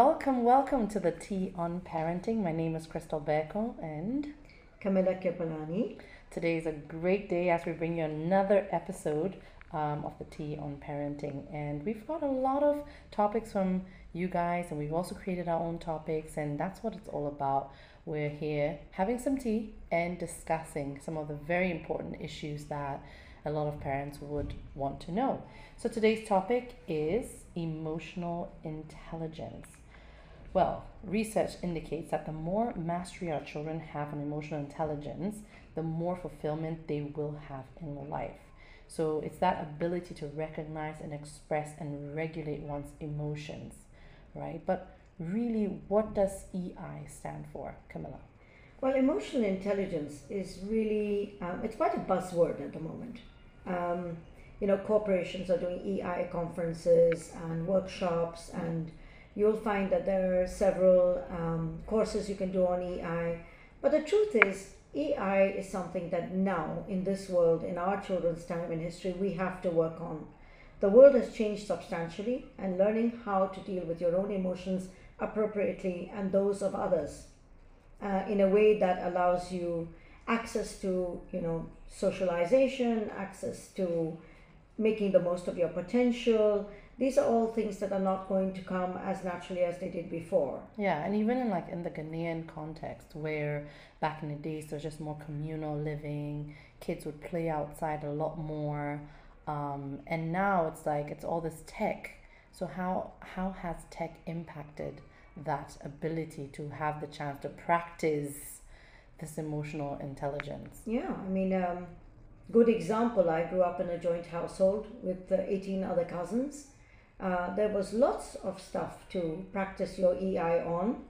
Welcome to the Tea on Parenting. My name is Crystal Berko and Kamilla Kirpilani. Today is a great day as we bring you another episode of the Tea on Parenting, and we've got a lot of topics from you guys, and we've also created our own topics, and that's what it's all about. We're here having some tea and discussing some of the very important issues that a lot of parents would want to know. So today's topic is emotional intelligence. Well, research indicates that the more mastery our children have on emotional intelligence, the more fulfillment they will have in life. So it's that ability to recognize and express and regulate one's emotions, right? But really, what does EI stand for, Kamilla? Well, emotional intelligence is really, it's quite a buzzword at the moment. Corporations are doing EI conferences and workshops, and you'll find that there are several courses you can do on EI. But the truth is, EI is something that now, in this world, in our children's time in history, we have to work on. The world has changed substantially, and learning how to deal with your own emotions appropriately and those of others in a way that allows you access to, socialization, access to making the most of your potential. These are all things that are not going to come as naturally as they did before. Yeah, and even in the Ghanaian context, where back in the days there was just more communal living, kids would play outside a lot more, and now it's all this tech. So how has tech impacted that ability to have the chance to practice this emotional intelligence? Yeah, good example, I grew up in a joint household with 18 other cousins. There was lots of stuff to practice your EI on,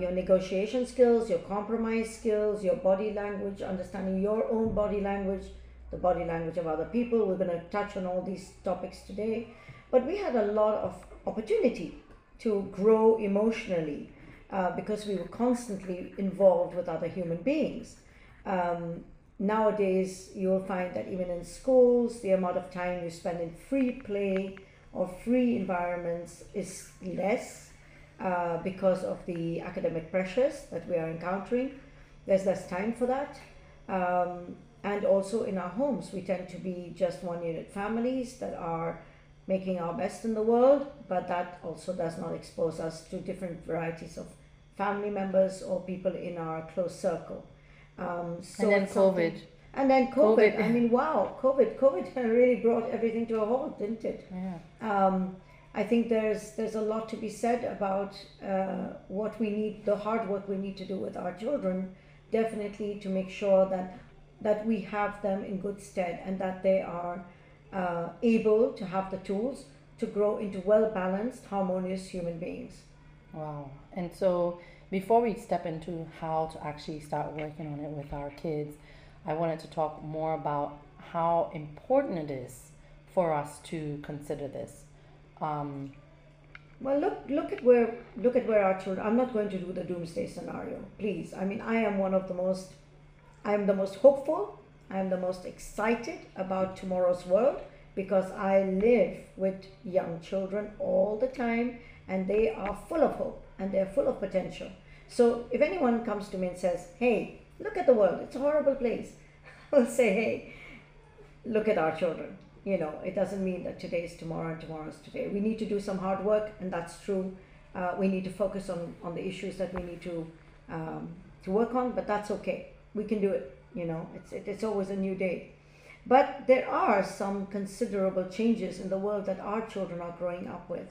your negotiation skills, your compromise skills, your body language, understanding your own body language, the body language of other people. We're going to touch on all these topics today. But we had a lot of opportunity to grow emotionally because we were constantly involved with other human beings. Nowadays, you'll find that even in schools, the amount of time you spend in free play or free environments is less because of the academic pressures that we are encountering. There's less time for that. And also in our homes, we tend to be just one-unit families that are making our best in the world, but that also does not expose us to different varieties of family members or people in our close circle. And then COVID. COVID really brought everything to a halt, didn't it? Yeah. I think there's a lot to be said about what we need, the hard work we need to do with our children, definitely to make sure that we have them in good stead and that they are able to have the tools to grow into well-balanced, harmonious human beings. Wow. And so, before we step into how to actually start working on it with our kids, I wanted to talk more about how important it is for us to consider this. Well, look at where our children. I'm not going to do the doomsday scenario, please. I'm the most hopeful. I'm the most excited about tomorrow's world because I live with young children all the time, and they are full of hope. And they're full of potential. So if anyone comes to me and says, hey, look at the world, it's a horrible place, I'll say, hey, look at our children. It doesn't mean that today is tomorrow and tomorrow is today. We need to do some hard work, and that's true. We need to focus on the issues that we need to work on, but that's okay. We can do it. It's always a new day. But there are some considerable changes in the world that our children are growing up with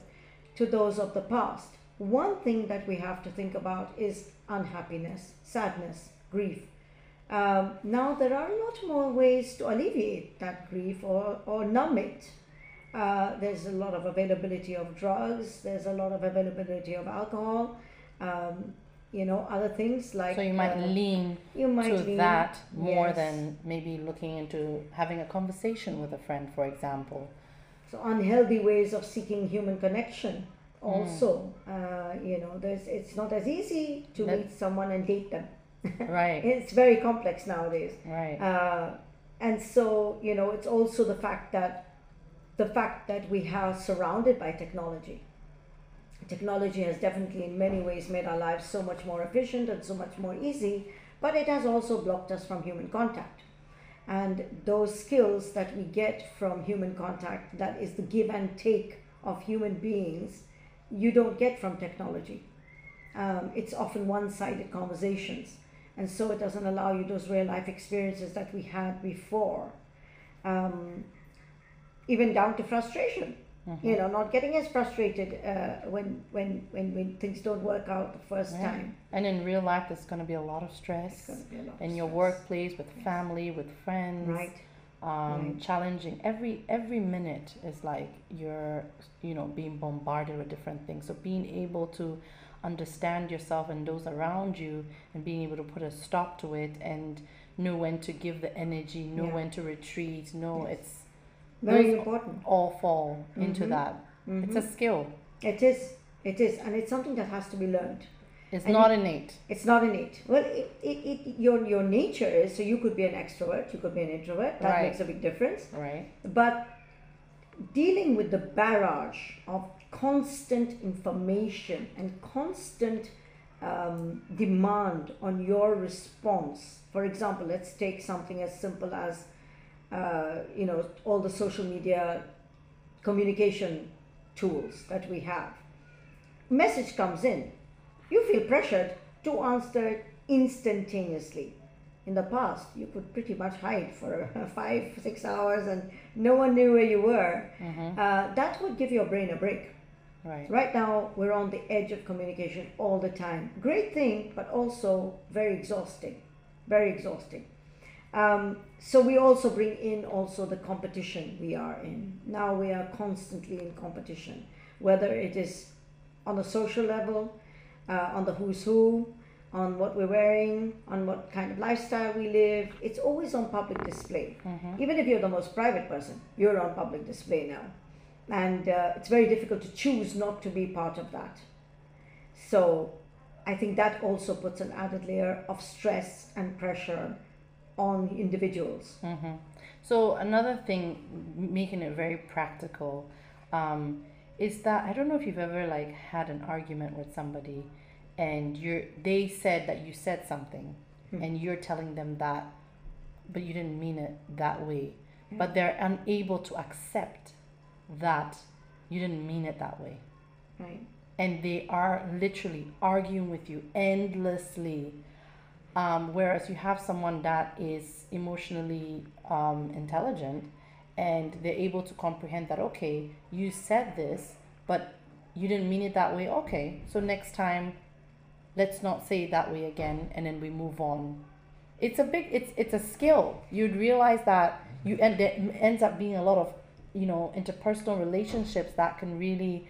to those of the past. One thing that we have to think about is unhappiness, sadness, grief. Now there are a lot more ways to alleviate that grief or numb it. There's a lot of availability of drugs. There's a lot of availability of alcohol. Other things like. So you might lean to that more than maybe looking into having a conversation with a friend, for example. So unhealthy ways of seeking human connection. Also, it's not as easy to meet someone and date them. Right. It's very complex nowadays. Right. And so, it's also the fact that we are surrounded by technology. Technology has definitely in many ways made our lives so much more efficient and so much more easy, but it has also blocked us from human contact. And those skills that we get from human contact, that is the give and take of human beings, you don't get from technology. It's often one-sided conversations, and so it doesn't allow you those real-life experiences that we had before, even down to frustration. You know, not getting as frustrated when things don't work out the first time. And in real life, there's going to be a lot of stress in your workplace, with family, with friends. Challenging. Every minute is like you're, you know, being bombarded with different things. So being able to understand yourself and those around you, and being able to put a stop to it, and know when to give the energy, know when to retreat. It's very important. All fall into that. It's a skill. It is, and it's something that has to be learned. It's not innate. It's not innate. Well, your nature is, so you could be an extrovert, you could be an introvert. That makes a big difference. But dealing with the barrage of constant information and constant demand on your response. For example, let's take something as simple as you know, all the social media communication tools that we have. Message comes in, you feel pressured to answer it instantaneously. In the past, you could pretty much hide for 5-6 hours and no one knew where you were. That would give your brain a break. Right now, we're on the edge of communication all the time. Great thing, but also very exhausting, very exhausting. So we also bring in also the competition we are in. Now we are constantly in competition, whether it is on a social level, on the who's who, on what we're wearing, on what kind of lifestyle we live. It's always on public display. Even if you're the most private person, you're on public display now. And it's very difficult to choose not to be part of that. So I think that also puts an added layer of stress and pressure on individuals. So another thing, making it very practical, is that I don't know if you've ever like had an argument with somebody, and they said that you said something, and you're telling them that, but you didn't mean it that way. But they're unable to accept that you didn't mean it that way. And they are literally arguing with you endlessly. Whereas you have someone that is emotionally intelligent, and they're able to comprehend that, okay, you said this, but you didn't mean it that way. Okay, so next time, let's not say it that way again, and then we move on. It's a skill. You'd realize that ends up being a lot of, you know, interpersonal relationships that can really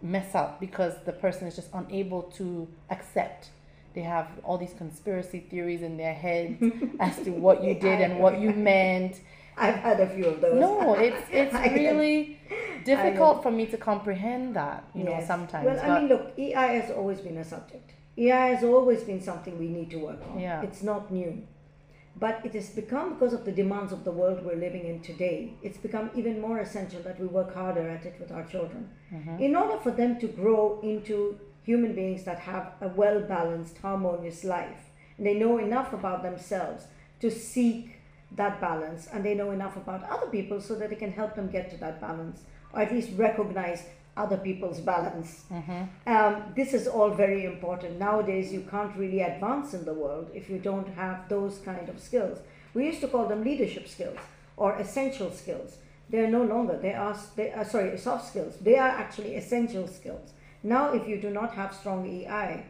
mess up because the person is just unable to accept. They have all these conspiracy theories in their heads as to what you did and what you meant. I've had a few of those. No, it's really difficult for me to comprehend that, you know, sometimes. Well, I mean, look, EI has always been a subject. EI has always been something we need to work on. It's not new. But it has become, because of the demands of the world we're living in today, it's become even more essential that we work harder at it with our children. In order for them to grow into human beings that have a well-balanced, harmonious life. And they know enough about themselves to seek that balance, and they know enough about other people so that they can help them get to that balance, or at least recognize other people's balance. This is all very important. Nowadays, you can't really advance in the world if you don't have those kind of skills. We used to call them leadership skills or essential skills. They are no longer. They are soft skills. They are actually essential skills. Now, if you do not have strong EI,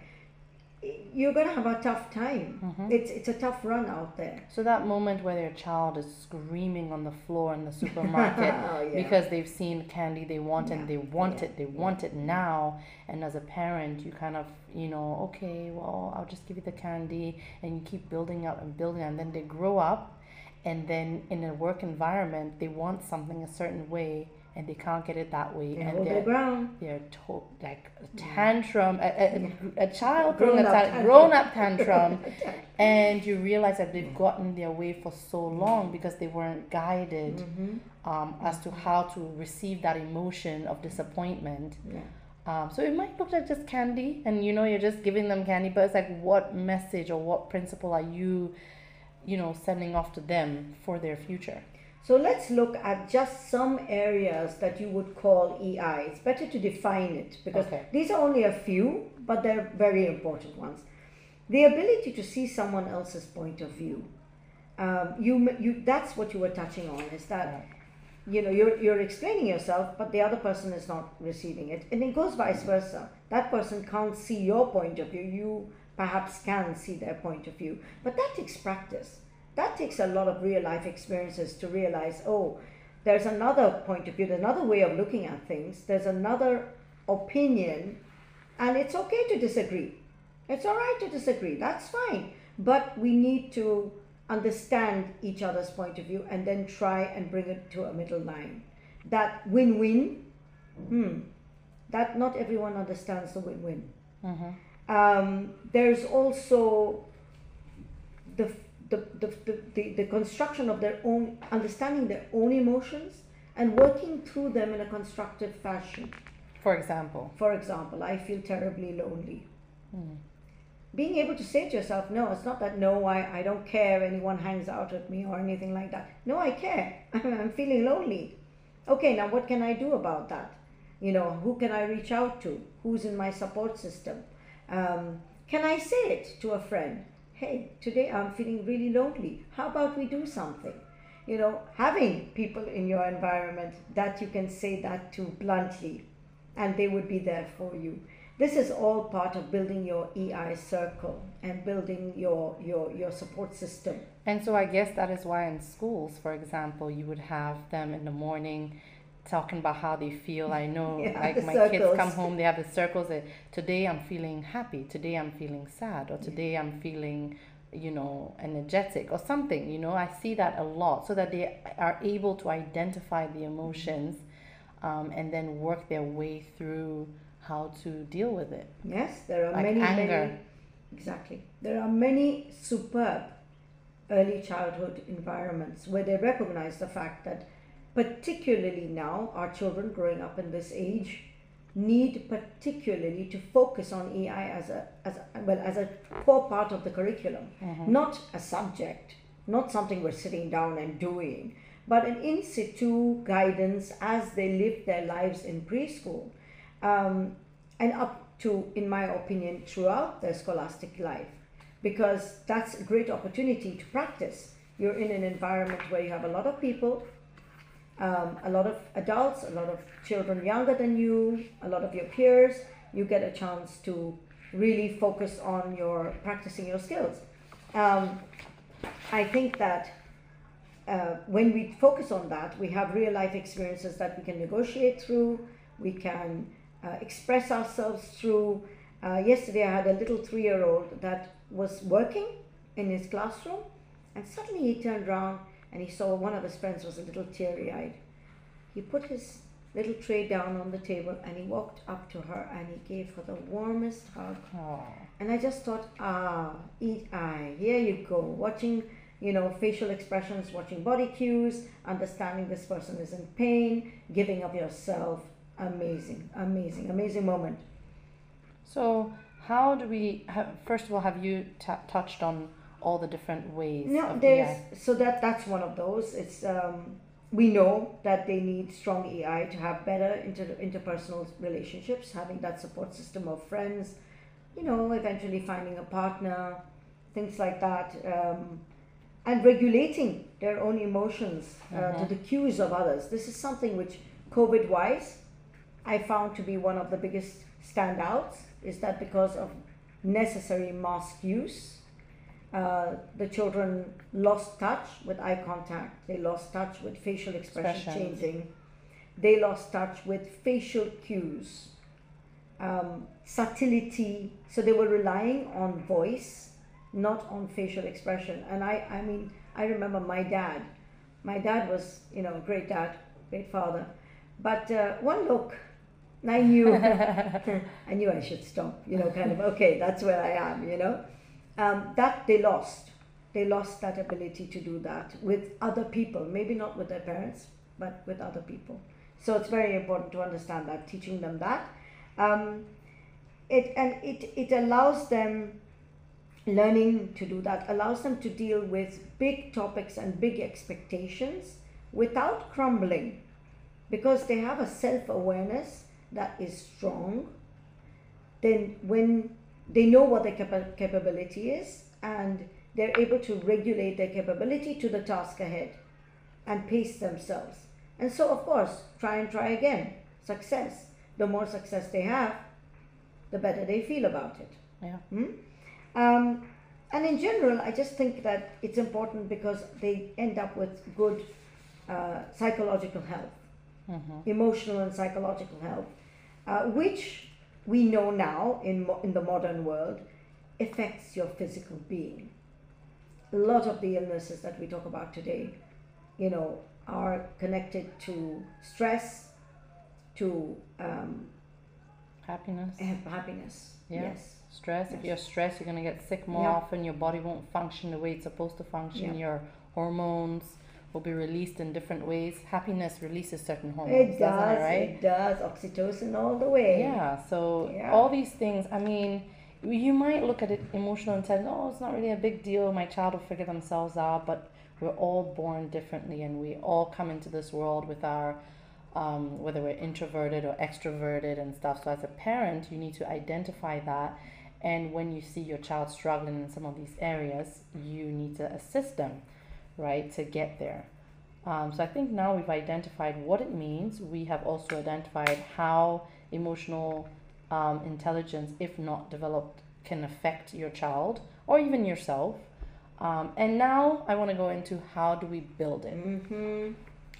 you're going to have a tough time. It's a tough run out there. So that moment where your child is screaming on the floor in the supermarket because they've seen candy they want and they want it, they want it now. And as a parent, you kind of, you know, okay, well, I'll just give you the candy, and you keep building up and building, and then they grow up, and then in a work environment, they want something a certain way, and they can't get it that way. They're told, like a tantrum, a child grown up tantrum, and you realize that they've gotten their way for so long because they weren't guided as to how to receive that emotion of disappointment. So it might look like just candy, and you're just giving them candy, but it's like, what message or what principle are you, sending off to them for their future? So let's look at just some areas that you would call EI. It's better to define it, because these are only a few, but they're very important ones. The ability to see someone else's point of view. That's what you were touching on, is that you're explaining yourself, but the other person is not receiving it. And it goes vice versa. That person can't see your point of view. You perhaps can see their point of view. But that takes practice. That takes a lot of real life experiences to realize, oh, there's another point of view, there's another way of looking at things, there's another opinion, and it's okay to disagree. It's all right to disagree, that's fine. But we need to understand each other's point of view and then try and bring it to a middle line. That win-win, that not everyone understands the win-win. There's also the construction of their own, understanding their own emotions and working through them in a constructive fashion. For example, I feel terribly lonely. Being able to say to yourself, no, it's not that, no, I don't care, anyone hangs out at me or anything like that. No, I care. I'm feeling lonely. Okay, now what can I do about that? Who can I reach out to? Who's in my support system? Can I say it to a friend? Hey, today I'm feeling really lonely. How about we do something? Having people in your environment that you can say that to bluntly, and they would be there for you. This is all part of building your EI circle and building your support system. And so I guess that is why in schools, for example, you would have them in the morning talking about how they feel. I know, like my kids come home, they have the circles that today I'm feeling happy, today I'm feeling sad, or today I'm feeling, energetic or something. I see that a lot, so that they are able to identify the emotions and then work their way through how to deal with it. Yes, there are like many anger. Many, exactly. There are many superb early childhood environments where they recognize the fact that, particularly now, our children growing up in this age need particularly to focus on EI as a core part of the curriculum, not a subject, not something we're sitting down and doing, but an in situ guidance as they live their lives in preschool, and up to, in my opinion, throughout their scholastic life, because that's a great opportunity to practice. You're in an environment where you have a lot of people, a lot of adults, a lot of children younger than you, a lot of your peers. You get a chance to really focus on your practicing your skills. I think that when we focus on that, we have real life experiences that we can negotiate through, we can express ourselves through. Yesterday I had a little 3-year-old that was working in his classroom, and suddenly he turned around and he saw one of his friends was a little teary-eyed. He put his little tray down on the table and he walked up to her and he gave her the warmest hug. Aww. And I just thought, EI, here you go, watching, facial expressions, watching body cues, understanding this person is in pain, giving of yourself. Amazing, amazing, amazing moment. So how do we, first of all, have you touched on all the different ways? No, so that's one of those. It's we know that they need strong EI to have better interpersonal relationships, having that support system of friends, eventually finding a partner, things like that, and regulating their own emotions to the cues of others. This is something which, COVID-wise, I found to be one of the biggest standouts, is that because of necessary mask use, the children lost touch with eye contact, they lost touch with facial expression changing, they lost touch with facial cues, subtlety, so they were relying on voice, not on facial expression. And I mean, I remember my dad was, a great dad, great father, but one look, I knew, I should stop, kind of, okay, that's where I am, that they lost. They lost that ability to do that with other people, maybe not with their parents, but with other people. So it's very important to understand that, teaching them that. It allows them, learning to do that, allows them to deal with big topics and big expectations without crumbling, because they have a self-awareness that is strong. Then when they know what their capability is, and they're able to regulate their capability to the task ahead and pace themselves. And so, of course, try and try again. Success. The more success they have, the better they feel about it. Yeah. And in general, I just think that it's important because they end up with good psychological health, emotional and psychological health, which we know now in the modern world affects your physical being. A lot of the illnesses that we talk about today, you know, are connected to stress, to happiness. Yeah. Yes. Stress. Yes. If you're stressed, you're going to get sick more often. Your body won't function the way it's supposed to function. Your hormones will be released in different ways. Happiness releases certain hormones. It does, right? It does. Oxytocin all the way. Yeah. So all these things, I mean, you might look at it, emotional intelligence, oh, it's not really a big deal. My child will figure themselves out. But we're all born differently, and we all come into this world with our whether we're introverted or extroverted and stuff. So as a parent, you need to identify that, and when you see your child struggling in some of these areas, you need to assist them, right, to get there. So I think now we've identified what it means. We have also identified how emotional intelligence, if not developed, can affect your child or even yourself. And now I want to go into how do we build it.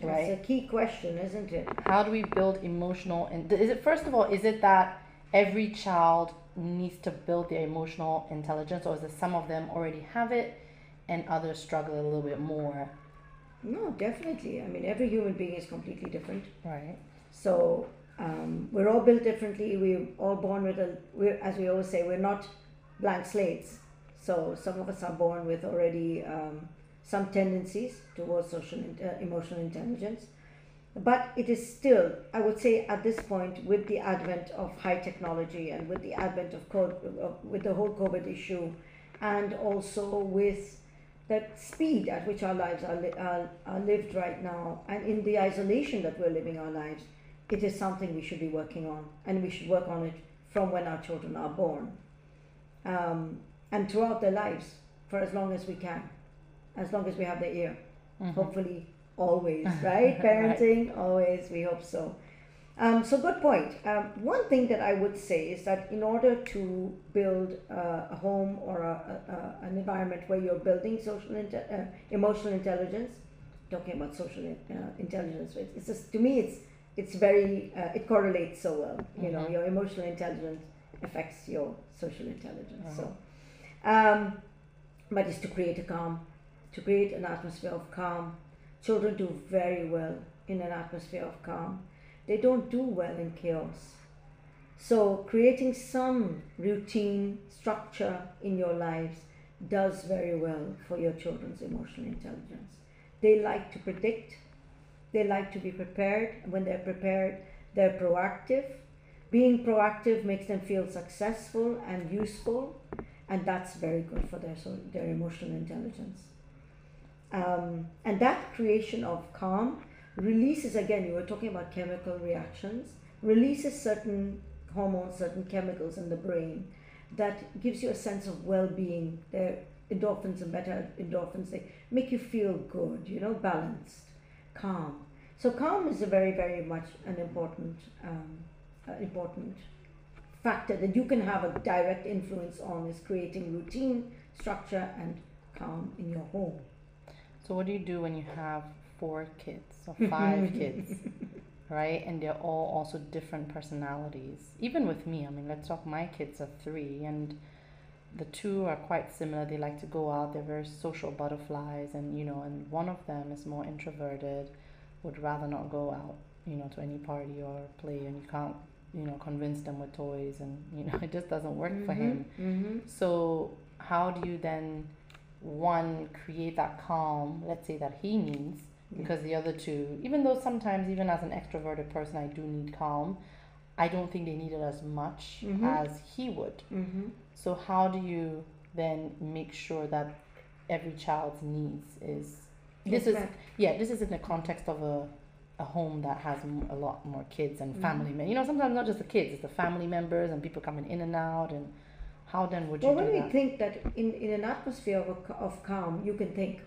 Right? That's a key question, isn't it? How do we build emotional? And is it, first of all, is it that every child needs to build their emotional intelligence, or is it some of them already have it and others struggle a little bit more? No, definitely. I mean, every human being is completely different. Right. So we're all built differently. We're all born with as we always say, we're not blank slates. So some of us are born with already some tendencies towards emotional intelligence. But it is still, I would say at this point, with the advent of high technology and with the advent of with the whole COVID issue, and also with the speed at which our lives are lived right now, and in the isolation that we're living our lives, it is something we should be working on, and we should work on it from when our children are born. And throughout their lives, for as long as we can, as long as we have their ear. Hopefully, always, right? Parenting, right. Always, we hope so. So good point. One thing that I would say is that in order to build a home or an environment where you're building emotional intelligence, talking about social intelligence, it's just, to me, it's very, it correlates so well. You know, your emotional intelligence affects your social intelligence. So. But it's to create a calm, to create an atmosphere of calm. Children do very well in an atmosphere of calm. They don't do well in chaos. So creating some routine structure in your lives does very well for your children's emotional intelligence. They like to predict. They like to be prepared. When they're prepared, they're proactive. Being proactive makes them feel successful and useful. And that's very good for their emotional intelligence. And that creation of calm releases, again, you were talking about chemical reactions, releases certain hormones, certain chemicals in the brain that gives you a sense of well-being. They're endorphins and beta endorphins. They make you feel good, you know, balanced, calm. So calm is a very, very much an important factor that you can have a direct influence on, is creating routine, structure, and calm in your home. So what do you do when you have 4 kids or 5 kids, right? And they're all also different personalities. Even with me, I mean, let's talk, my kids are 3, and the 2 are quite similar. They like to go out. They're very social butterflies, and, you know, and one of them is more introverted, would rather not go out, you know, to any party or play, and you can't, you know, convince them with toys, and, you know, it just doesn't work for him. So how do you then, one, create that calm, let's say, that he needs, because the other 2, even though sometimes, even as an extroverted person, I do need calm, I don't think they need it as much mm-hmm. as he would. Mm-hmm. So how do you then make sure that every child's needs is... This is in the context of a home that has a lot more kids and family mm-hmm. You know, sometimes not just the kids, it's the family members and people coming in and out. And how then would you do that? Well, when we think that in an atmosphere of calm, you can think.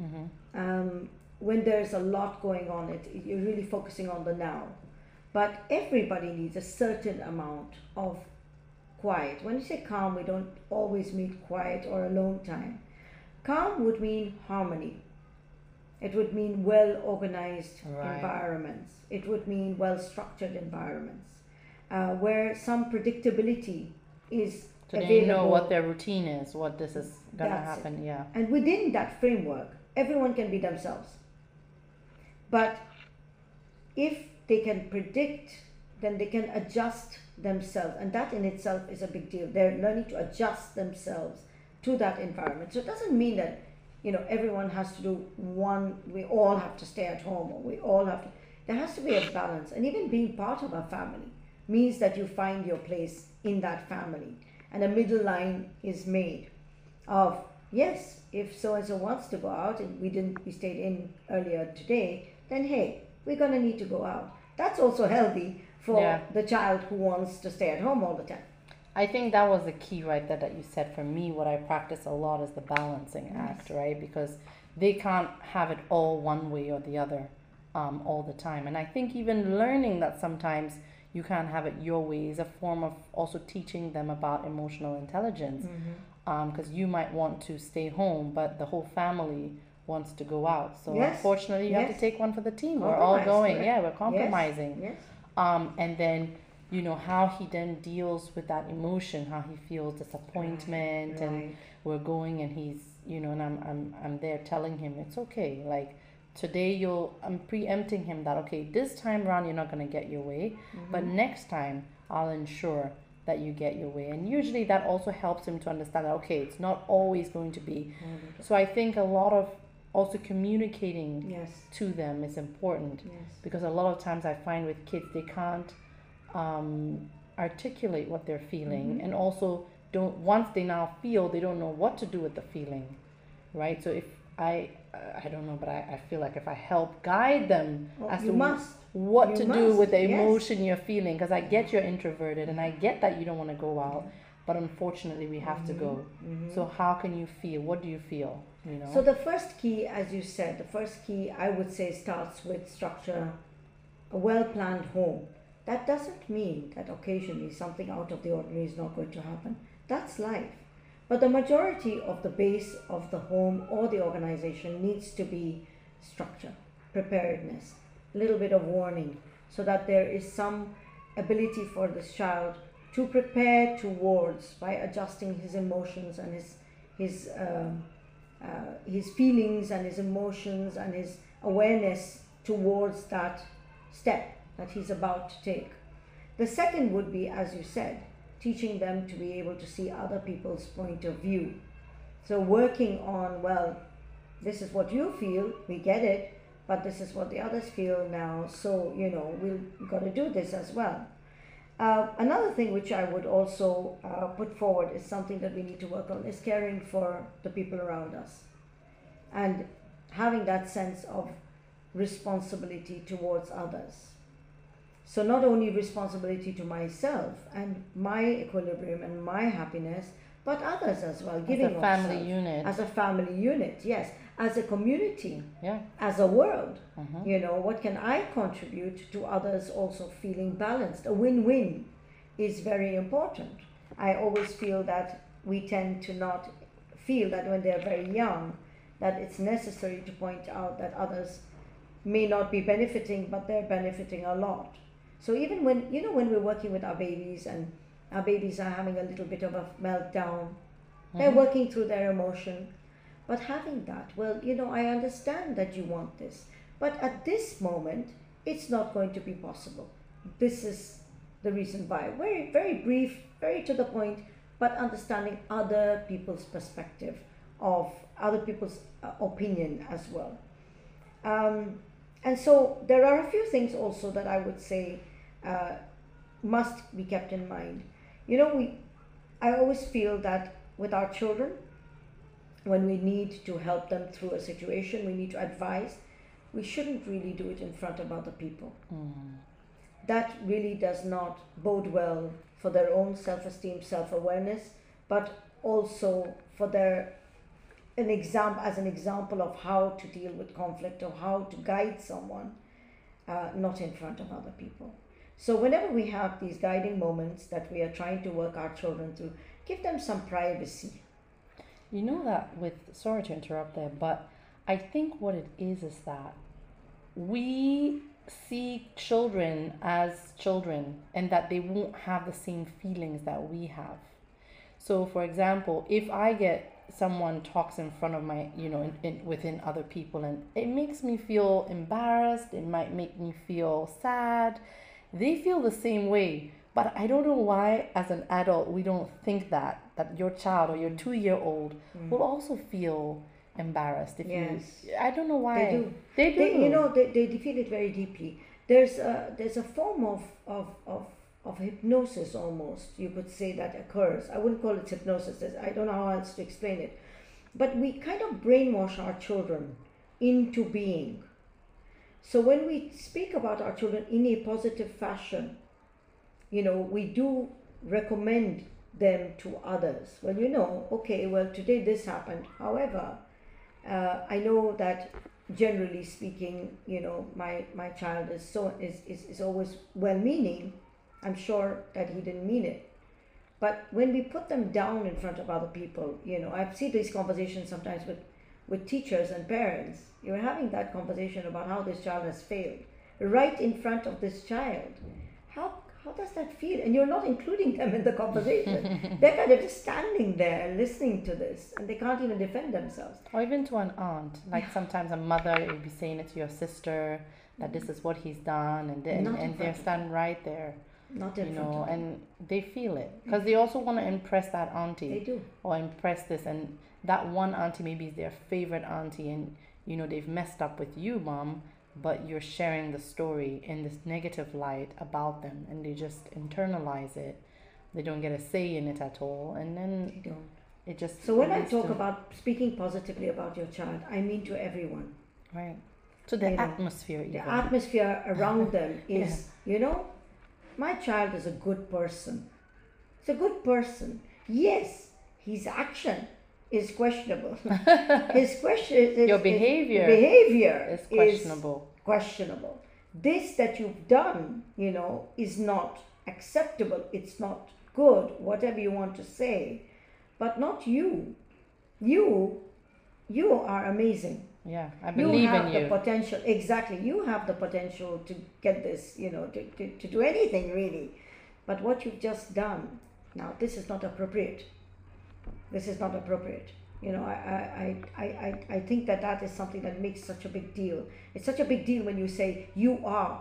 Mm-hmm. When there's a lot going on, you're really focusing on the now. But everybody needs a certain amount of quiet. When you say calm, we don't always mean quiet or alone time. Calm would mean harmony. It would mean well-organized environments. It would mean well-structured environments where some predictability is available. So they know what their routine is, what this is going to happen. Yeah. And within that framework, everyone can be themselves. But if they can predict, then they can adjust themselves. And that in itself is a big deal. They're learning to adjust themselves to that environment. So it doesn't mean that everyone has to do we all have to stay at home, or we all have to, there has to be a balance. And even being part of a family means that you find your place in that family. And a middle line is made of, yes, if so-and-so wants to go out and we stayed in earlier today, then hey, we're going to need to go out. That's also healthy for the child who wants to stay at home all the time. I think that was the key right there that you said. For me, what I practice a lot is the balancing act, right? Because they can't have it all one way or the other all the time. And I think even learning that sometimes you can't have it your way is a form of also teaching them about emotional intelligence. Because you might want to stay home, but the whole family wants to go out. So unfortunately, you have to take one for the team. We're all going. Right? Yeah, we're compromising. Yes. And then... how he then deals with that emotion, how he feels disappointment, and we're going, and he's, and I'm there telling him it's okay. Like today, I'm preempting him that okay, this time around you're not gonna get your way, but next time I'll ensure that you get your way. And usually that also helps him to understand that okay, it's not always going to be. So I think a lot of also communicating to them is important because a lot of times I find with kids they can't articulate what they're feeling and also once they now feel, they don't know what to do with the feeling, right? So if I don't know, but I feel like if I help guide them do with the emotion you're feeling, because I get you're introverted and I get that you don't want to go out, but unfortunately we have to go. So how can you feel? What do you feel? So the first key, as you said, I would say starts with structure, a well-planned home. That doesn't mean that occasionally something out of the ordinary is not going to happen. That's life. But the majority of the base of the home or the organization needs to be structure, preparedness, a little bit of warning, so that there is some ability for this child to prepare towards by adjusting his emotions and his feelings and his emotions and his awareness towards that step that he's about to take. The second would be, as you said, teaching them to be able to see other people's point of view. So working on, this is what you feel, we get it, but this is what the others feel now, so, we've got to do this as well. Another thing which I would also put forward is something that we need to work on is caring for the people around us and having that sense of responsibility towards others. So not only responsibility to myself and my equilibrium and my happiness, but others as well. Giving as a family unit. As a family unit, yes. As a community. Yeah. As a world. What can I contribute to others also feeling balanced? A win-win is very important. I always feel that we tend to not feel that when they're very young, that it's necessary to point out that others may not be benefiting, but they're benefiting a lot. So even when, when we're working with our babies and our babies are having a little bit of a meltdown, they're working through their emotion, but having that, I understand that you want this, but at this moment, it's not going to be possible. This is the reason why. Very, very brief, very to the point, but understanding other people's perspective of other people's opinion as well. And so there are a few things also that I would say must be kept in mind. You know, I always feel that with our children, when we need to help them through a situation, we need to advise, we shouldn't really do it in front of other people. Mm. That really does not bode well for their own self-esteem, self-awareness, but also for their an example of how to deal with conflict or how to guide someone, not in front of other people. So whenever we have these guiding moments that we are trying to work our children through, give them some privacy. You know that with, sorry to interrupt there, but I think what it is that we see children as children and that they won't have the same feelings that we have. So for example, if I get someone talks in front of my, you know, within other people, and it makes me feel embarrassed, it might make me feel sad, they feel the same way. But I don't know why, as an adult, we don't think that your child or your 2-year-old will also feel embarrassed. If you, I don't know why. They do. You know, they feel it very deeply. There's a form of hypnosis almost, you could say, that occurs. I wouldn't call it hypnosis. I don't know how else to explain it. But we kind of brainwash our children into being. So when we speak about our children in a positive fashion, you know, we do recommend them to others. Well, you know, okay, well, today this happened. However, I know that generally speaking, you know, my child is always well-meaning. I'm sure that he didn't mean it. But when we put them down in front of other people, you know, I've seen these conversations sometimes with teachers and parents. You're having that conversation about how this child has failed right in front of this child. How does that feel? And you're not including them in the conversation. They're kind of just standing there and listening to this, and they can't even defend themselves. Or even to an aunt. Like sometimes a mother would be saying it to your sister, that this is what he's done, and they're standing right there. Not in front of them. And they feel it. Because they also want to impress that auntie. They do. Or impress this. And that one auntie maybe is their favorite auntie, and, you know, they've messed up with you, Mom, but you're sharing the story in this negative light about them, and they just internalize it. They don't get a say in it at all, and then it just... So when I talk about speaking positively about your child, I mean to everyone. Right. So the atmosphere... The atmosphere around them is, you know, my child is a good person. He's a good person. Yes, his action is questionable. Your behavior is questionable. This that you've done, you know, is not acceptable. It's not good, whatever you want to say, but not you. You are amazing. Yeah, I believe in you. You have the potential. Exactly. You have the potential to get this, you know, to do anything really. But what you've just done, now this is not appropriate. You know, I think that is something that makes such a big deal. It's such a big deal when you say you are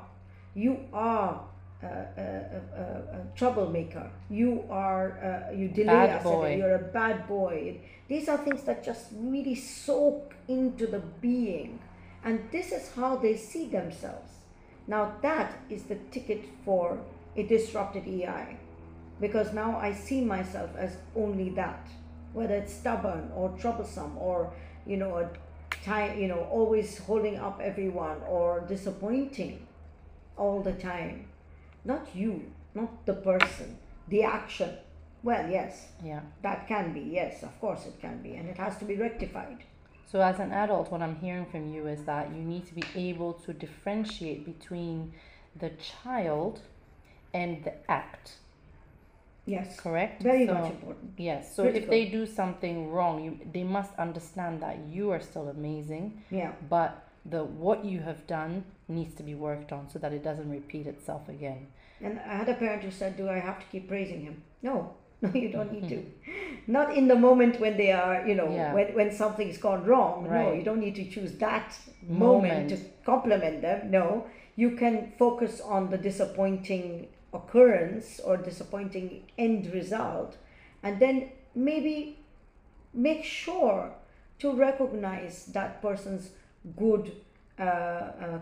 a troublemaker. You are you delay us. You're a bad boy. These are things that just really soak into the being, and this is how they see themselves. Now that is the ticket for a disrupted EI, because now I see myself as only that, whether it's stubborn or troublesome or, you know, always holding up everyone or disappointing all the time. Not you, not the person, the action. Well, yes, yeah, that can be. Yes, of course it can be. And it has to be rectified. So as an adult, what I'm hearing from you is that you need to be able to differentiate between the child and the act. Yes. Correct? Very much important. Yes. So critical. If they do something wrong, they must understand that you are still amazing. Yeah. But what you have done needs to be worked on so that it doesn't repeat itself again. And I had a parent who said, do I have to keep praising him? No, you don't need to. Not in the moment when they are, you know, when something's gone wrong. Right. No, you don't need to choose that moment to compliment them. No, you can focus on the disappointing occurrence or disappointing end result, and then maybe make sure to recognize that person's good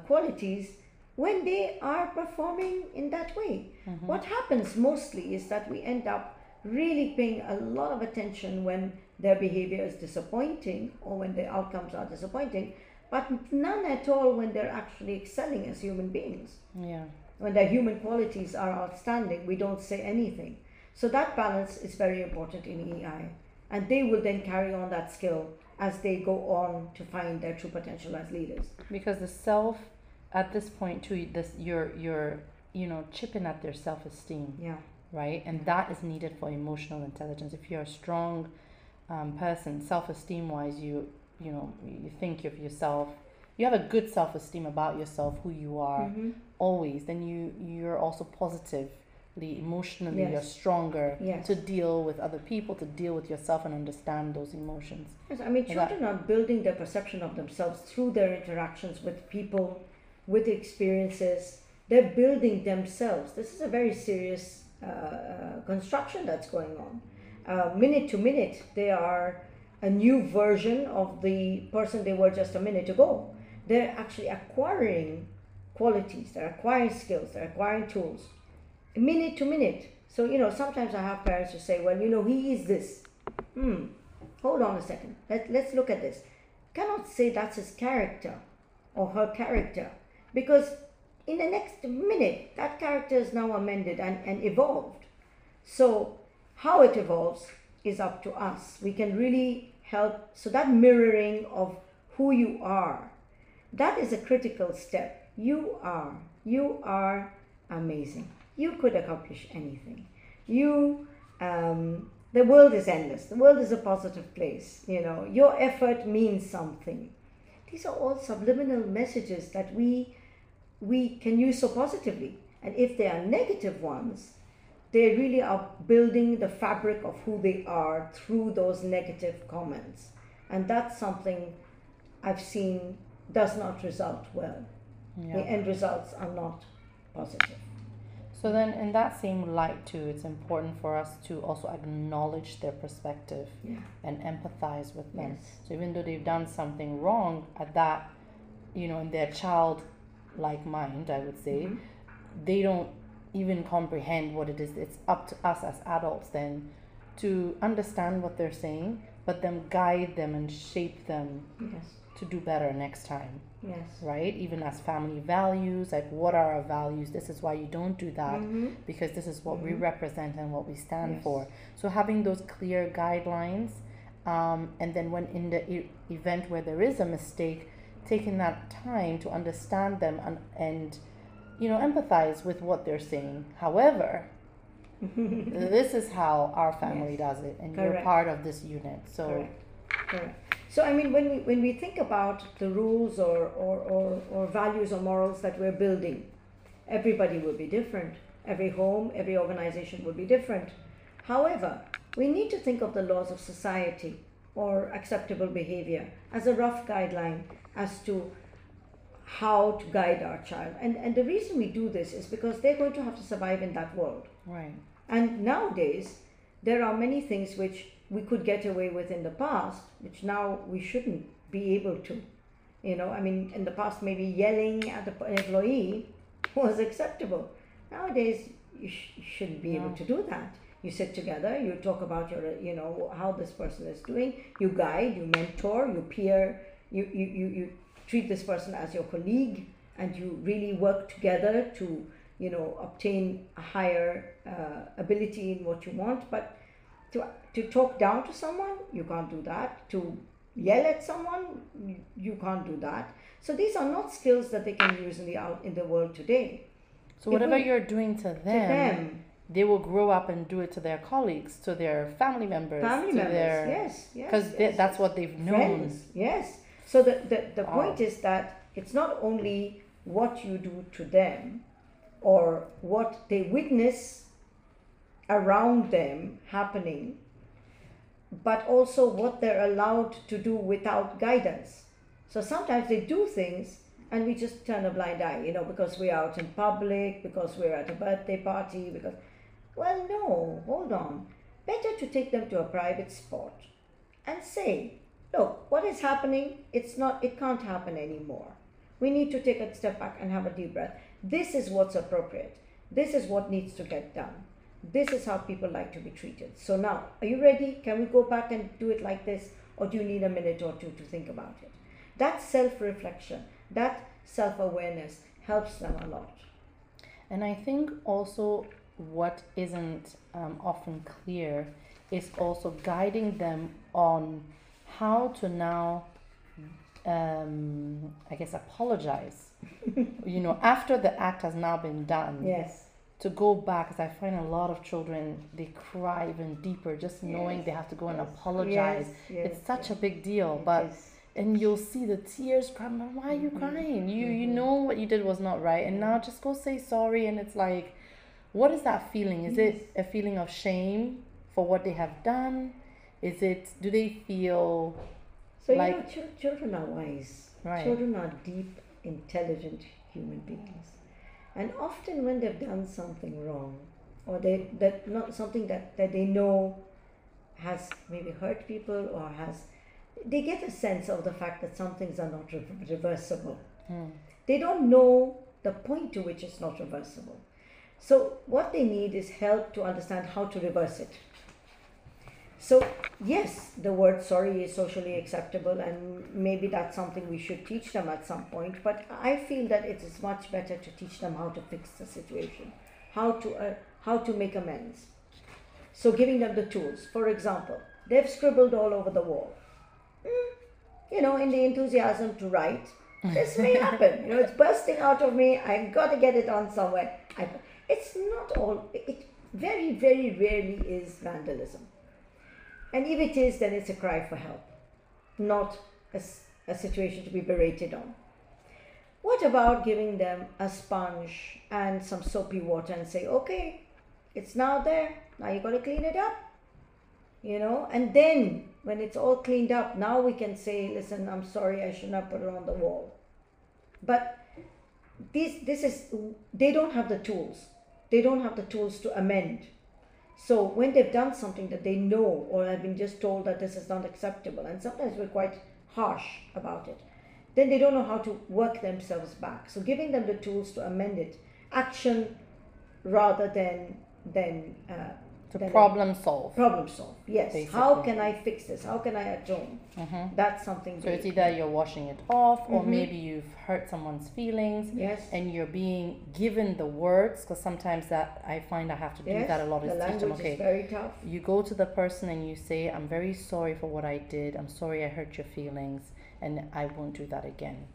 qualities when they are performing in that way. Mm-hmm. What happens mostly is that we end up really paying a lot of attention when their behavior is disappointing or when the outcomes are disappointing, but none at all when they're actually excelling as human beings. Yeah. When their human qualities are outstanding, we don't say anything. So that balance is very important in EI. And they will then carry on that skill as they go on to find their true potential as leaders. Because the self, at this point too, you're chipping at their self-esteem. Yeah. Right? And that is needed for emotional intelligence. If you're a strong person, self-esteem wise, you think of yourself, you have a good self-esteem about yourself, who you are, mm-hmm. always, then you're also positively, emotionally, yes. you're stronger, yes. to deal with other people, to deal with yourself and understand those emotions. Yes, I mean, children are building their perception of themselves through their interactions with people, with experiences. They're building themselves. This is a very serious construction that's going on. Minute to minute, they are a new version of the person they were just a minute ago. They're actually acquiring qualities, they're acquiring skills, they're acquiring tools, minute to minute. So, sometimes I have parents who say, well, he is this. Hold on a second. Let's look at this. Cannot say that's his character or her character, because in the next minute, that character is now amended and evolved. So how it evolves is up to us. We can really help. So that mirroring of who you are, that is a critical step. You are amazing. You could accomplish anything. The world is endless. The world is a positive place. Your effort means something. These are all subliminal messages that we can use so positively. And if they are negative ones, they really are building the fabric of who they are through those negative comments. And that's something I've seen does not result well. Yeah. The end results are not positive. So then in that same light too, it's important for us to also acknowledge their perspective, yeah. and empathize with them. Yes. So even though they've done something wrong at that, in their child-like mind, I would say, mm-hmm. they don't even comprehend what it is. It's up to us as adults then to understand what they're saying, but then guide them and shape them, yes. to do better next time. Yes. Right? Even as family values, like what are our values? This is why you don't do that, mm-hmm. because this is what mm-hmm. we represent and what we stand, yes. for. So having those clear guidelines, and then when in the event where there is a mistake, taking that time to understand them and empathize with what they're saying. However, this is how our family, yes. does it, and correct. You're part of this unit. So correct. Correct. So, I mean, when we think about the rules or values or morals that we're building, everybody will be different. Every home, every organization will be different. However, we need to think of the laws of society or acceptable behavior as a rough guideline as to how to guide our child. And the reason we do this is because they're going to have to survive in that world. Right. And nowadays, there are many things which we could get away with in the past, which now we shouldn't be able to. I mean, in the past, maybe yelling at an employee was acceptable. Nowadays, you shouldn't be able to do that. You sit together, you talk about your, how this person is doing, you guide, you mentor, you peer, you treat this person as your colleague, and you really work together to, obtain a higher ability in what you want. But to talk down to someone, you can't do that. To yell at someone, you can't do that. So these are not skills that they can use in the world today. So whatever you're doing to them, they will grow up and do it to their colleagues, to their family members. Yes. Because that's what they've known. Friends, yes. So the point is that it's not only what you do to them or what they witness around them happening, but also what they're allowed to do without guidance. So sometimes they do things and we just turn a blind eye, because we're out in public, because we're at a birthday party, because, well, no, hold on. Better to take them to a private spot and say, look, what is happening, it can't happen anymore. We need to take a step back and have a deep breath. This is what's appropriate. This is what needs to get done. This is how people like to be treated. So now, are you ready? Can we go back and do it like this? Or do you need a minute or two to think about it? That self-reflection, that self-awareness helps them a lot. And I think also what isn't often clear is also guiding them on how to now, I guess, apologize. You know, after the act has now been done. Yes. To go back, because I find a lot of children, they cry even deeper just knowing they have to go and apologize. It's such a big deal, but and you'll see the tears crying. Why are you crying? You know what you did was not right, and now just go say sorry. And it's like, what is that feeling? Is it a feeling of shame for what they have done? Is it, do they feel so like, you know, children are wise, right? Children are deep, intelligent human beings. And often when they've done something wrong, or something that they know has maybe hurt people, or they get a sense of the fact that some things are not reversible. They don't know the point to which it's not reversible. So what they need is help to understand how to reverse it. So yes, the word sorry is socially acceptable, and maybe that's something we should teach them at some point, but I feel that it is much better to teach them how to fix the situation, how to make amends. So giving them the tools. For example, they've scribbled all over the wall. You know, in the enthusiasm to write, this may happen. You know, it's bursting out of me. I've got to get it on somewhere. It's not all, it very, very rarely is vandalism. And if it is, then it's a cry for help, not a situation to be berated on. What about giving them a sponge and some soapy water and say, okay, it's now there, now you got to clean it up, you know? And then when it's all cleaned up, now we can say, listen, I'm sorry, I shouldn't have put it on the wall. But they don't have the tools. They don't have the tools to amend. So when they've done something that they know, or have been just told that this is not acceptable, and sometimes we're quite harsh about it, then they don't know how to work themselves back. So giving them the tools to amend it, action rather than problem solve. Problem solve, yes. Basically. How can I fix this? How can I atone? That's something. So it's either you're washing it off, or maybe you've hurt someone's feelings, and you're being given the words, because sometimes that I find I have to do that a lot. The language is very tough. You go to the person and you say, I'm very sorry for what I did. I'm sorry I hurt your feelings, and I won't do that again.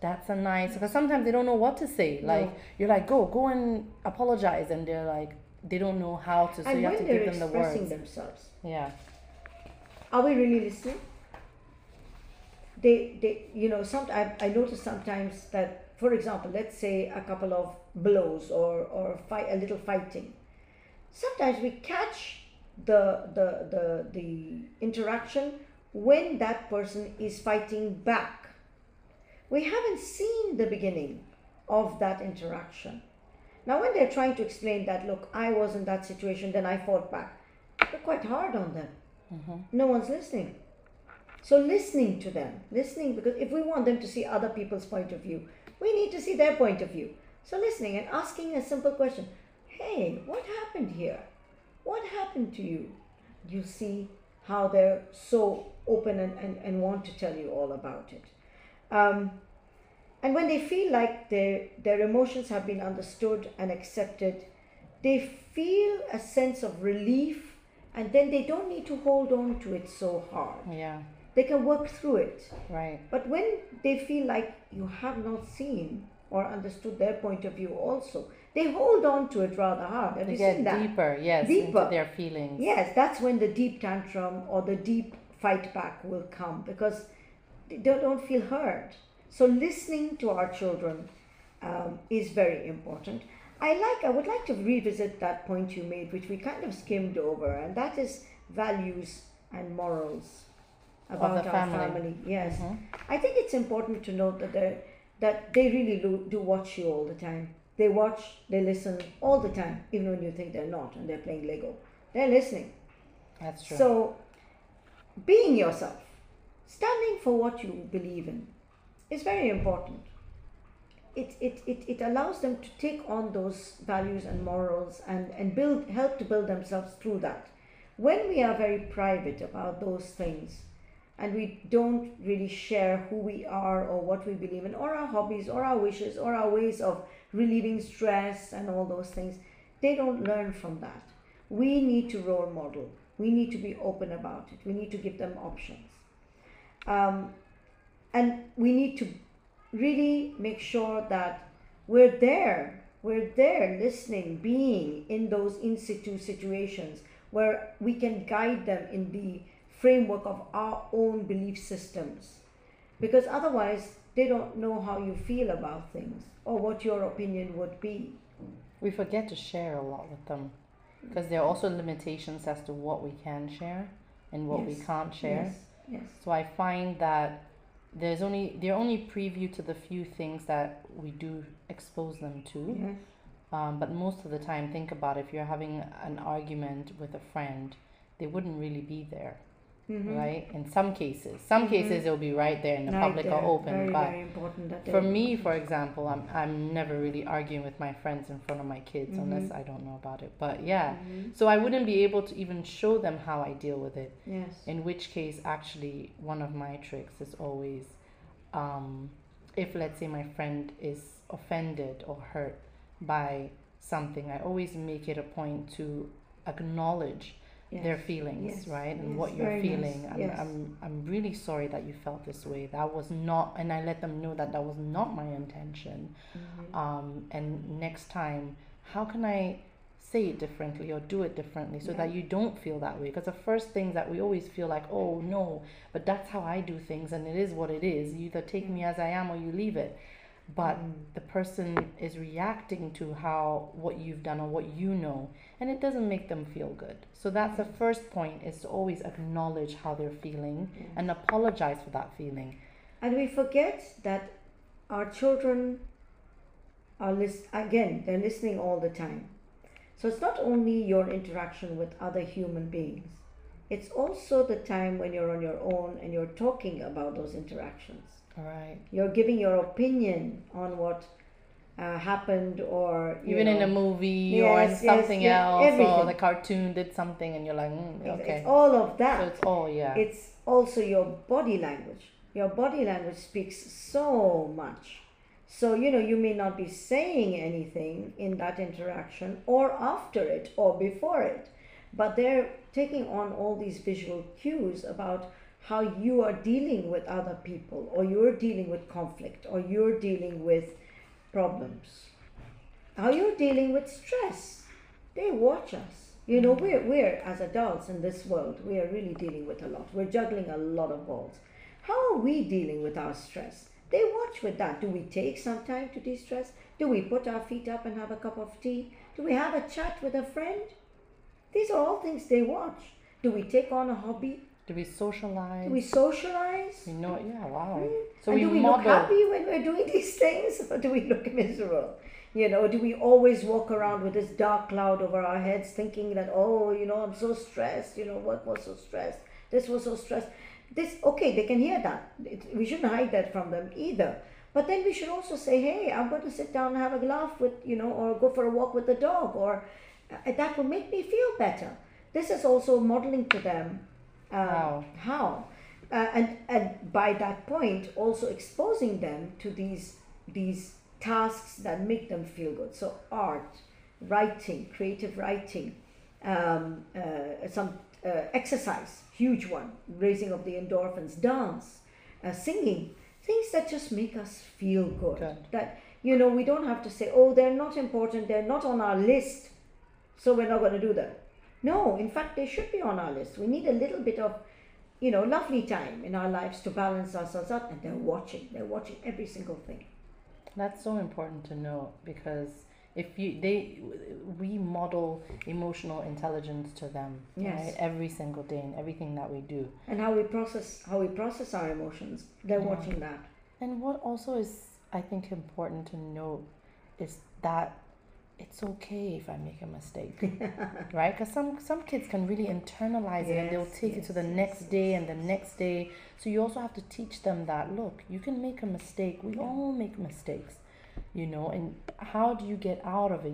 That's a nice, because sometimes they don't know what to say. Like, you're like, go and apologize, and they're like, they don't know how to, so you have to give them the words. And when they're expressing themselves. Are we really listening? They you know, I notice sometimes that, for example, let's say a couple of blows or a little fighting. Sometimes we catch the interaction when that person is fighting back. We haven't seen the beginning of that interaction. Now, when they're trying to explain that, look, I was in that situation, then I fought back, they're quite hard on them. No one's listening. So listening to them, because if we want them to see other people's point of view, we need to see their point of view. So listening and asking a simple question. Hey, what happened here? What happened to you? You see how they're so open and want to tell you all about it. And when they feel like their emotions have been understood and accepted, they feel a sense of relief, and then they don't need to hold on to it so hard. They can work through it. Right. But when they feel like you have not seen or understood their point of view also, they hold on to it rather hard. Have you seen that? Deeper into their feelings. Yes, that's when the deep tantrum or the deep fight back will come, because they don't feel heard. So listening to our children is very important. I would like to revisit that point you made, which we kind of skimmed over, and that is values and morals about our family. Yes, I think it's important to note that they really do watch you all the time. They watch, they listen all the time, even when you think they're not and they're playing Lego. They're listening. That's true. So being yourself, standing for what you believe in, it's very important. it allows them to take on those values and morals and help to build themselves through that. When we are very private about those things and we don't really share who we are or what we believe in or our hobbies or our wishes or our ways of relieving stress and all those things, they don't learn from that. We need to role model. We need to be open about it. We need to give them options. And we need to really make sure that we're there listening, being in those in-situ situations where we can guide them in the framework of our own belief systems, because otherwise they don't know how you feel about things or what your opinion would be. We forget to share a lot with them because there are also limitations as to what we can share and what we can't share. Yes. So I find that they're only preview to the few things that we do expose them to. Yes. But most of the time, think about if you're having an argument with a friend, they wouldn't really be there, right? In some cases. Some cases they'll be right there in the public or open. Very important. For example, I'm never really arguing with my friends in front of my kids unless I don't know about it. But yeah, so I wouldn't be able to even show them how I deal with it. Yes. In which case, actually, one of my tricks is always, if let's say my friend is offended or hurt by something, I always make it a point to acknowledge their feelings, right? And what you're feeling. Nice. I'm really sorry that you felt this way. That was not, and I let them know that that was not my intention. And next time, how can I say it differently or do it differently so that you don't feel that way? Because the first thing that we always feel like, oh no, but that's how I do things and it is what it is. You either take me as I am or you leave it. But the person is reacting to how what you've done or what you know, and it doesn't make them feel good. So that's the first point, is to always acknowledge how they're feeling and apologize for that feeling. And we forget that our children are they're listening all the time. So it's not only your interaction with other human beings, it's also the time when you're on your own and you're talking about those interactions. Right. You're giving your opinion on what happened, or even in a movie or something else, everything. Or the cartoon did something, and you're like, okay. It's all of that. So it's all It's also your body language. Your body language speaks so much. So you may not be saying anything in that interaction, or after it, or before it, but they're taking on all these visual cues about how you are dealing with other people, or you're dealing with conflict, or you're dealing with problems, how you're dealing with stress. They watch us. We're as adults in this world, we are really dealing with a lot. We're juggling a lot of balls. How are we dealing with our stress? They watch with that. Do we take some time to de-stress? Do we put our feet up and have a cup of tea? Do we have a chat with a friend? These are all things they watch. Do we take on a hobby? Do we socialize? We know, So and do we look happy when we're doing these things, or do we look miserable? Do we always walk around with this dark cloud over our heads thinking that, I'm so stressed, work was so stressed, this was so stressed. They can hear that. We shouldn't hide that from them either. But then we should also say, hey, I'm going to sit down and have a laugh with, or go for a walk with the dog, or that will make me feel better. This is also modeling to them. And by that point also exposing them to these tasks that make them feel good. So art, writing, creative writing, some exercise, huge one, raising of the endorphins, dance, singing, things that just make us feel good. That we don't have to say, oh, they're not important, they're not on our list, so we're not going to do that. No, in fact, they should be on our list. We need a little bit of, lovely time in our lives to balance ourselves out. And they're watching every single thing. That's so important to know, because we model emotional intelligence to them, right? Every single day in everything that we do. And how we process our emotions, they're watching that. And what also is, I think, important to note is that it's okay if I make a mistake, right? Because some kids can really internalize it, and they'll take it to the next day and the next day. So you also have to teach them that, look, you can make a mistake. We all make mistakes. you know, and how do you get out of it?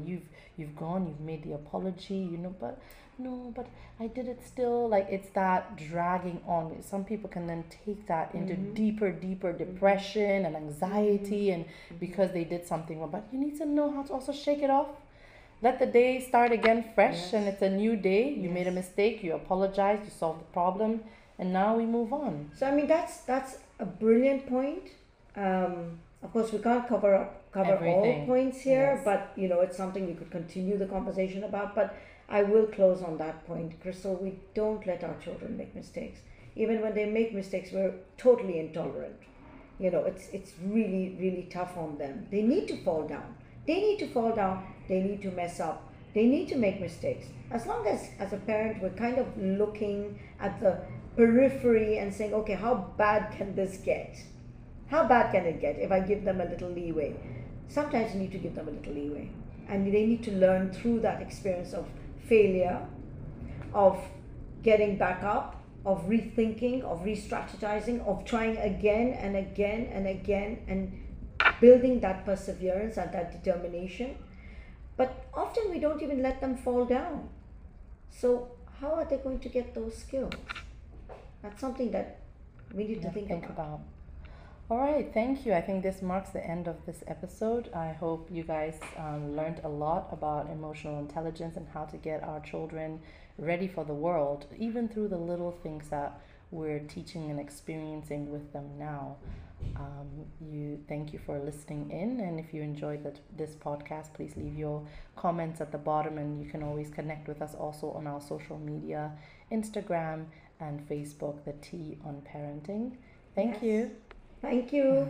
You've gone, you've made the apology, you know, but no, but I did it still. Like, it's that dragging on. Some people can then take that into deeper depression and anxiety, and because they did something wrong. But you need to know how to also shake it off. Let the day start again fresh, and it's a new day. You made a mistake, you apologize, you solved the problem, and now we move on. So, I mean, that's a brilliant point. Of course, we can't cover all points here, but, you know, it's something we could continue the conversation about. But I will close on that point, Crystal. We don't let our children make mistakes. Even when they make mistakes, we're totally intolerant. You know, it's really, really tough on them. They need to fall down. They need to mess up. They need to make mistakes. As long as a parent, we're kind of looking at the periphery and saying, okay, how bad can this get? How bad can it get if I give them a little leeway? Sometimes you need to give them a little leeway. And they need to learn through that experience of failure, of getting back up, of rethinking, of re-strategizing, of trying again and again and again, and building that perseverance and that determination. But often we don't even let them fall down. So how are they going to get those skills? That's something that we need to think about. All right, thank you. I think this marks the end of this episode. I hope you guys learned a lot about emotional intelligence and how to get our children ready for the world, even through the little things that we're teaching and experiencing with them now. Thank you for listening in, and if you enjoyed this podcast, please leave your comments at the bottom, and you can always connect with us also on our social media, Instagram and Facebook, The Tea on Parenting. Thank you. Thank you.